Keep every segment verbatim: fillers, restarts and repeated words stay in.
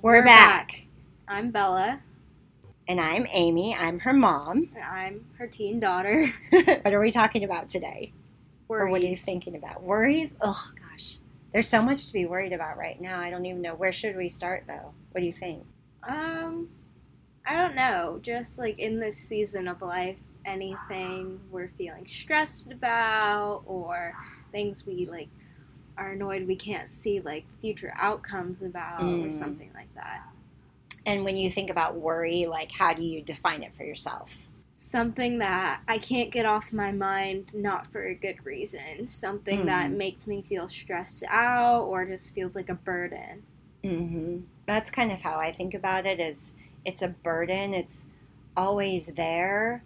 We're, We're back. back. I'm Bella. And I'm Amy. I'm her mom. And I'm her teen daughter. What are we talking about today? Worries. Or what are you thinking about? Worries? Oh, gosh. There's so much to be worried about right now. I don't even know. Where should we start, though? What do you think? Um, I don't know. Just, like, in this season of life, anything we're feeling stressed about or things we, like, are annoyed we can't see, like, future outcomes about mm. or something like that. And when you think about worry, like, how do you define it for yourself? Something that I can't get off my mind, not for a good reason. Something mm. that makes me feel stressed out or just feels like a burden. Mm-hmm. That's kind of how I think about it, is it's a burden. It's always there,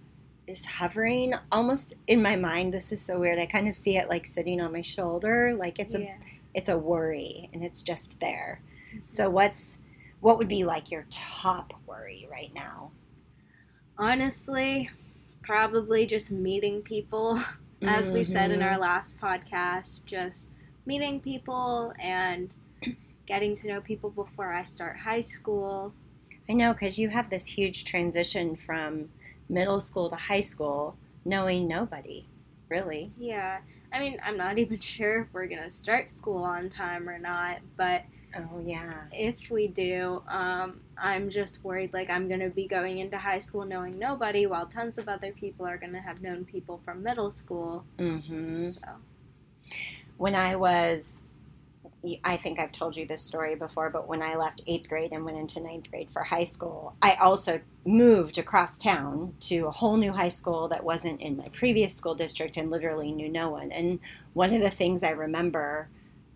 just hovering almost in my mind. This is so weird. I kind of see it, like, sitting on my shoulder. Like, it's yeah. a it's a worry, and it's just there. Mm-hmm. So what's... What would be, like, your top worry right now? Honestly, probably just meeting people, mm-hmm. as we said in our last podcast, just meeting people and getting to know people before I start high school. I know, because you have this huge transition from middle school to high school, knowing nobody, really. Yeah. I mean, I'm not even sure if we're going to start school on time or not, but... Oh, yeah. If we do, um, I'm just worried, like, I'm going to be going into high school knowing nobody, while tons of other people are going to have known people from middle school. Mm-hmm. So. When I was, I think I've told you this story before, but when I left eighth grade and went into ninth grade for high school, I also moved across town to a whole new high school that wasn't in my previous school district and literally knew no one. And one of the things I remember,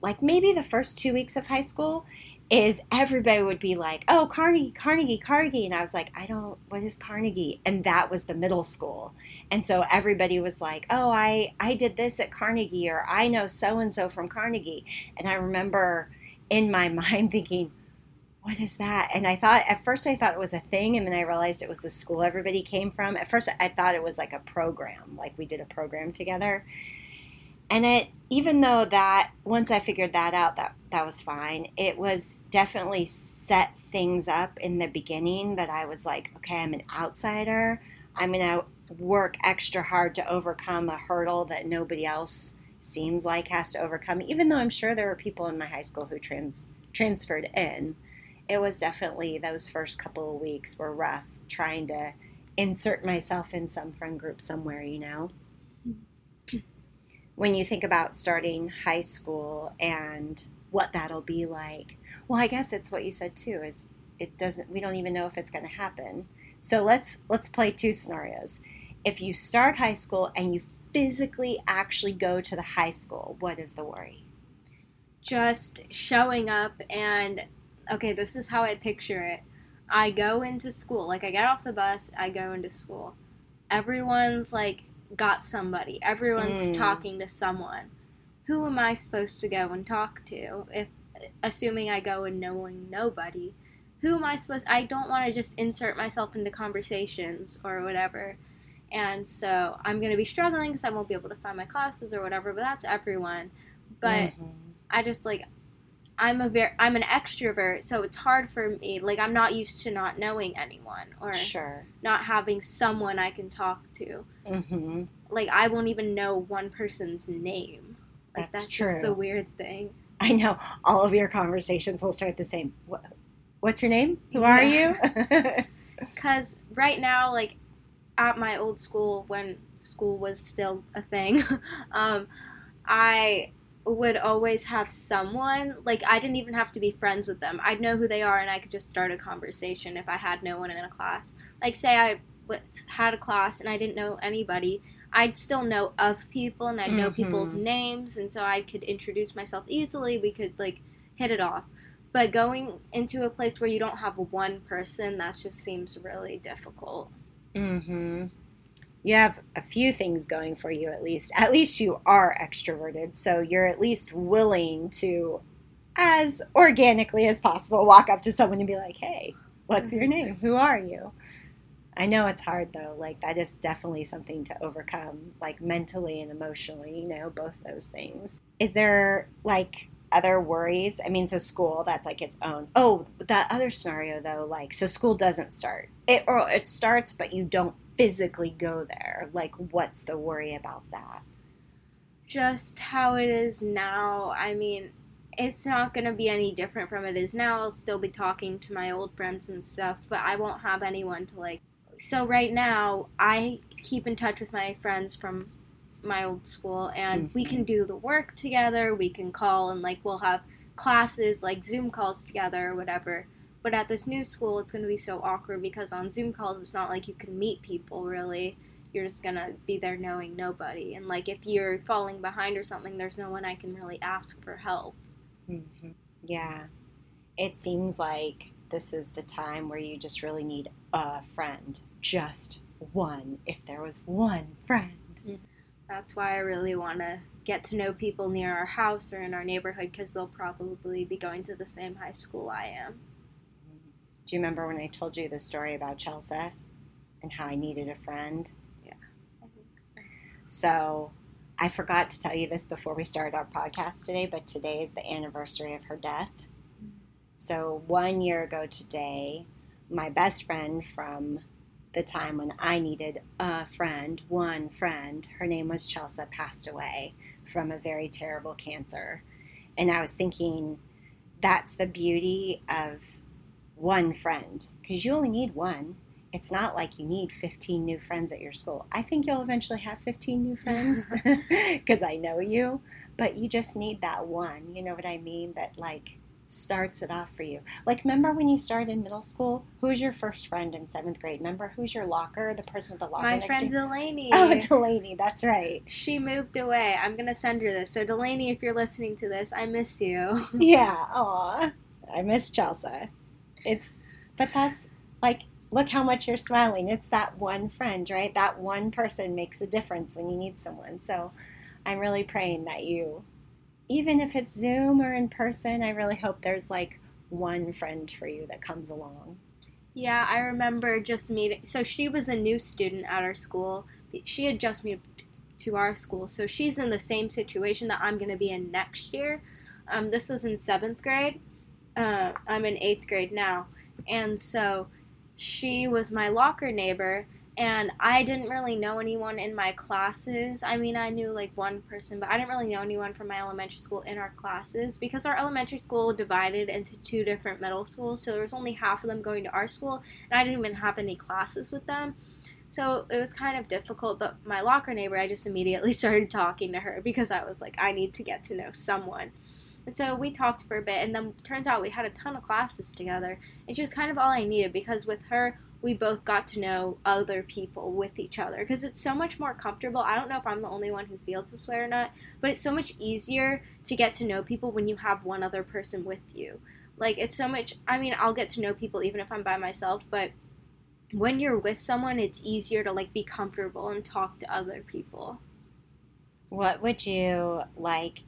like, maybe the first two weeks of high school, is everybody would be like, oh, Carnegie, Carnegie, Carnegie. And I was like, I don't, what is Carnegie? And that was the middle school. And so everybody was like, oh, I, I did this at Carnegie, or I know so-and-so from Carnegie. And I remember in my mind thinking, what is that? And I thought, at first I thought it was a thing, and then I realized it was the school everybody came from. At first I thought it was like a program, like we did a program together. And it, even though that, once I figured that out, that, that was fine, it was definitely set things up in the beginning that I was like, okay, I'm an outsider. I'm going to work extra hard to overcome a hurdle that nobody else seems like has to overcome. Even though I'm sure there were people in my high school who trans, transferred in, it was definitely, those first couple of weeks were rough, trying to insert myself in some friend group somewhere, you know? When you think about starting high school and what that'll be like, well, I guess it's what you said too. Is it doesn't? We don't even know if it's going to happen. So let's let's play two scenarios. If you start high school and you physically actually go to the high school, what is the worry? Just showing up and, okay, this is how I picture it. I go into school. Like, I get off the bus, I go into school. Everyone's like, got somebody. Everyone's mm. talking to someone. Who am I supposed to go and talk to? If assuming I go and knowing nobody, who am I supposed? I don't want to just insert myself into conversations or whatever. And so I'm going to be struggling because I won't be able to find my classes or whatever. But that's everyone. But mm-hmm. I just like I'm a ver- I'm an extrovert, so it's hard for me. Like, I'm not used to not knowing anyone or sure. not having someone I can talk to. Mm-hmm. Like, I won't even know one person's name. Like, that's, that's true. Just the weird thing. I know. All of your conversations will start the same. What, what's your name? Who yeah. are you? Because right now, like, at my old school, when school was still a thing, um, I... would always have someone, like, I didn't even have to be friends with them. I'd know who they are, and I could just start a conversation if I had no one in a class. Like, say I w- had a class and I didn't know anybody, I'd still know of people, and I'd mm-hmm. know people's names, and so I could introduce myself easily. We could, like, hit it off. But going into a place where you don't have one person, that just seems really difficult. Mm-hmm. You have a few things going for you, at least. At least you are extroverted, so you're at least willing to, as organically as possible, walk up to someone and be like, hey, what's your name? Who are you? I know it's hard, though. Like, that is definitely something to overcome, like, mentally and emotionally, you know, both those things. Is there, like, other worries. I mean, so school, that's like its own. Oh, that other scenario though, like, so school doesn't start. It, or it starts, but you don't physically go there. Like, what's the worry about that? Just how it is now. I mean, it's not going to be any different from it is now. I'll still be talking to my old friends and stuff, but I won't have anyone to, like... So right now, I keep in touch with my friends from my old school, and we can do the work together, we can call, and, like, we'll have classes, like, Zoom calls together or whatever. But at this new school, it's going to be so awkward because on Zoom calls, it's not like you can meet people, really. You're just going to be there knowing nobody. And, like, if you're falling behind or something, there's no one I can really ask for help. Mm-hmm. Yeah, it seems like this is the time where you just really need a friend, just one, if there was one friend. That's why I really want to get to know people near our house or in our neighborhood, because they'll probably be going to the same high school I am. Do you remember when I told you the story about Chelsea and how I needed a friend? Yeah, I think so. So... I forgot to tell you this before we started our podcast today, but today is the anniversary of her death. So one year ago today, my best friend from the time when I needed a friend, one friend, her name was Chelsea, passed away from a very terrible cancer. And I was thinking, that's the beauty of one friend, because you only need one. It's not like you need fifteen new friends at your school. I think you'll eventually have fifteen new friends because I know you, but you just need that one. You know what I mean? That, like, starts it off for you. Like, remember when you started in middle school? Who was your first friend in seventh grade? Remember, who's your locker? The person with the locker My next friend to you? Delaney. Oh, Delaney. That's right. She moved away. I'm going to send her this. So, Delaney, if you're listening to this, I miss you. Yeah. Aw. I miss Chelsea. It's, but that's, like... Look how much you're smiling. It's that one friend, right? That one person makes a difference when you need someone. So I'm really praying that you, even if it's Zoom or in person, I really hope there's, like, one friend for you that comes along. Yeah, I remember just meeting. So she was a new student at our school. She had just moved to our school. So she's in the same situation that I'm going to be in next year. Um, this was in seventh grade. Uh, I'm in eighth grade now. And so... she was my locker neighbor, and I didn't really know anyone in my classes. I mean, I knew, like, one person, but I didn't really know anyone from my elementary school in our classes because our elementary school divided into two different middle schools, so there was only half of them going to our school, and I didn't even have any classes with them. So it was kind of difficult, but my locker neighbor, I just immediately started talking to her because I was like, I need to get to know someone. And so we talked for a bit, and then turns out we had a ton of classes together, and she was kind of all I needed, because with her, we both got to know other people with each other, because it's so much more comfortable. I don't know if I'm the only one who feels this way or not, but it's so much easier to get to know people when you have one other person with you. Like, it's so much, I mean, I'll get to know people even if I'm by myself, but when you're with someone, it's easier to, like, be comfortable and talk to other people. What would you, like...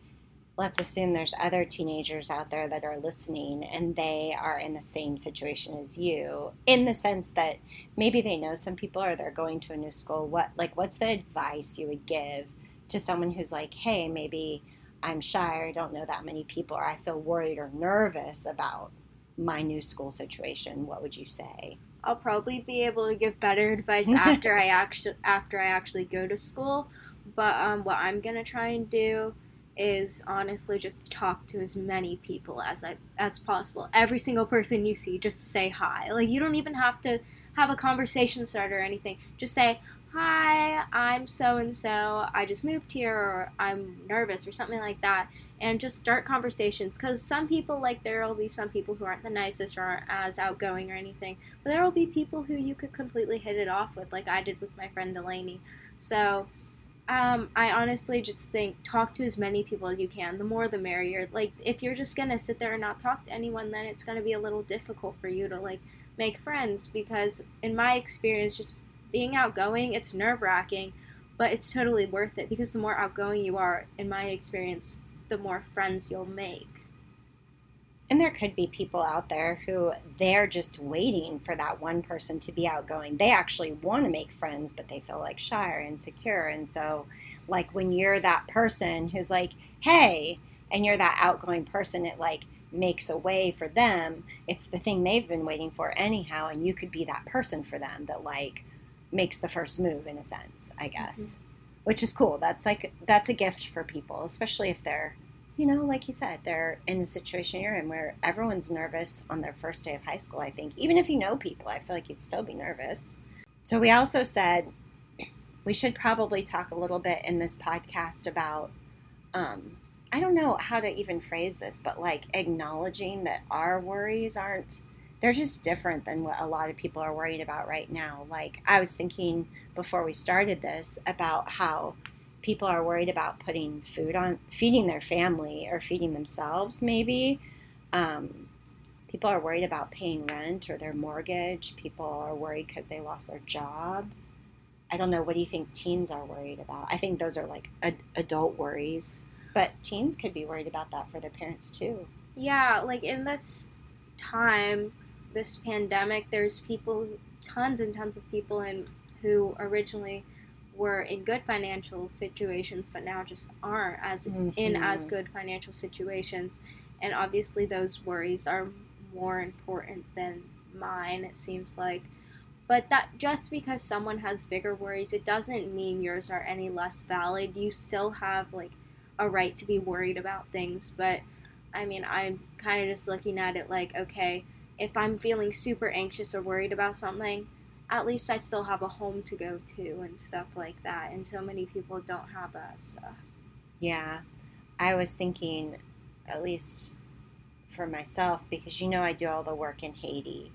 Let's assume there's other teenagers out there that are listening and they are in the same situation as you, in the sense that maybe they know some people or they're going to a new school. What, like, what's the advice you would give to someone who's like, hey, maybe I'm shy or I don't know that many people or I feel worried or nervous about my new school situation? What would you say? I'll probably be able to give better advice after I actually after I actually go to school. But um, what I'm going to try and do is honestly just talk to as many people as I as possible. Every single person you see, just say hi. Like, you don't even have to have a conversation starter or anything. Just say, hi, I'm so-and-so, I just moved here, or I'm nervous, or something like that, and just start conversations, because some people, like, there will be some people who aren't the nicest or aren't as outgoing or anything, but there will be people who you could completely hit it off with, like I did with my friend Delaney. So... Um, I honestly just think talk to as many people as you can. The more the merrier. Like, if you're just going to sit there and not talk to anyone, then it's going to be a little difficult for you to, like, make friends. Because in my experience, just being outgoing, it's nerve-wracking, but it's totally worth it. Because the more outgoing you are, in my experience, the more friends you'll make. And there could be people out there who they're just waiting for that one person to be outgoing. They actually want to make friends, but they feel, like, shy or insecure. And so, like, when you're that person who's like, hey, and you're that outgoing person, it like makes a way for them. It's the thing they've been waiting for anyhow, and you could be that person for them that like makes the first move in a sense, I guess, mm-hmm. which is cool. That's like, that's a gift for people, especially if they're, you know, like you said, they're in the situation you're in where everyone's nervous on their first day of high school, I think. Even if you know people, I feel like you'd still be nervous. So we also said we should probably talk a little bit in this podcast about, um, I don't know how to even phrase this, but like acknowledging that our worries aren't, they're just different than what a lot of people are worried about right now. Like I was thinking before we started this about how people are worried about putting food on, feeding their family or feeding themselves maybe. Um, people are worried about paying rent or their mortgage. People are worried because they lost their job. I don't know. What do you think teens are worried about? I think those are like ad- adult worries. But teens could be worried about that for their parents too. Yeah, like in this time, this pandemic, there's people, tons and tons of people in, who originally were in good financial situations, but now just aren't as mm-hmm. in as good financial situations. And obviously those worries are more important than mine, it seems like. But that just because someone has bigger worries, it doesn't mean yours are any less valid. You still have like a right to be worried about things. But I mean, I'm kind of just looking at it like, okay, if I'm feeling super anxious or worried about something, at least I still have a home to go to and stuff like that. And so many people don't have that stuff. Yeah. I was thinking, at least for myself, because, you know, I do all the work in Haiti.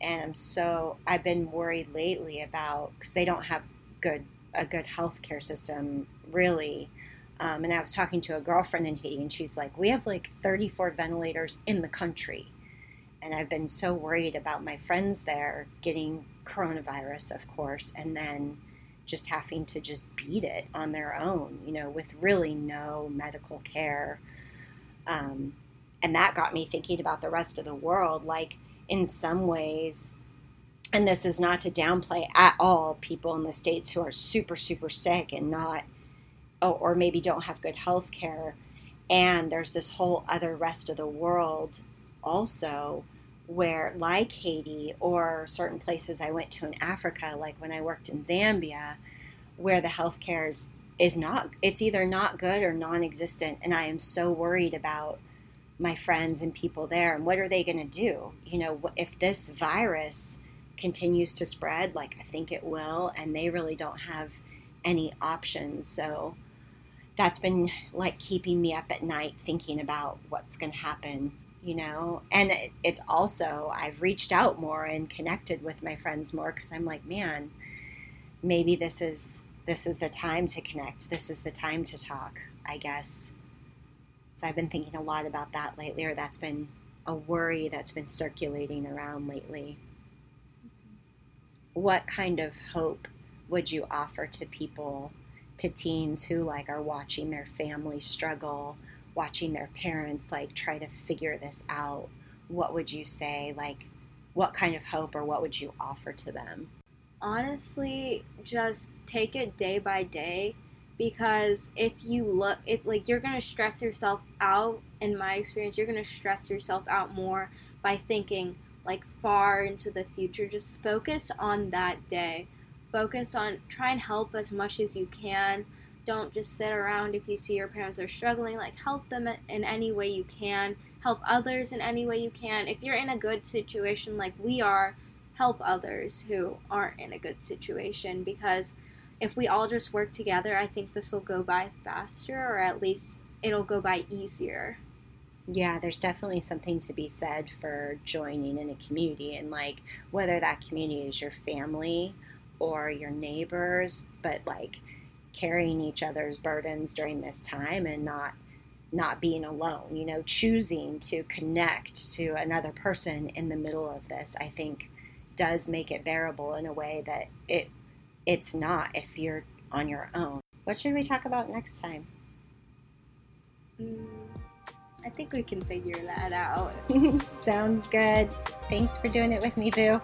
And I'm so, I've been worried lately about, because they don't have good a good healthcare system, really. Um, and I was talking to a girlfriend in Haiti, and she's like, we have like thirty-four ventilators in the country. And I've been so worried about my friends there getting coronavirus, of course, and then just having to just beat it on their own, you know, with really no medical care. Um, and that got me thinking about the rest of the world. Like, in some ways, and this is not to downplay at all people in the States who are super, super sick and not, oh, or maybe don't have good health care. And there's this whole other rest of the world also where, like Haiti or certain places I went to in Africa, like when I worked in Zambia, where the health care is, is not, it's either not good or non-existent. And I am so worried about my friends and people there, and what are they going to do? You know, if this virus continues to spread, like I think it will, and they really don't have any options. So that's been like keeping me up at night thinking about what's going to happen, you know? And it's also, I've reached out more and connected with my friends more because I'm like, man, maybe this is, this is the time to connect. This is the time to talk, I guess. So I've been thinking a lot about that lately, or that's been a worry that's been circulating around lately. Mm-hmm. What kind of hope would you offer to people, to teens who like are watching their family struggle, watching their parents like try to figure this out? What would you say, like, what kind of hope or what would you offer to them? Honestly, just take it day by day. Because if you look, if like you're gonna stress yourself out, in my experience, you're gonna stress yourself out more by thinking like far into the future. Just focus on that day. Focus on, try and help as much as you can. Don't just sit around. If you see your parents are struggling, like help them in any way you can. Help others in any way you can. If you're in a good situation like we are, help others who aren't in a good situation, because if we all just work together, I think this will go by faster, or at least it'll go by easier. Yeah, there's definitely something to be said for joining in a community, and like whether that community is your family or your neighbors, but like carrying each other's burdens during this time and not not being alone, you know, choosing to connect to another person in the middle of this, I think does make it bearable in a way that it It's not if you're on your own. What should we talk about next time? Mm, I think we can figure that out. Sounds good. Thanks for doing it with me, Boo.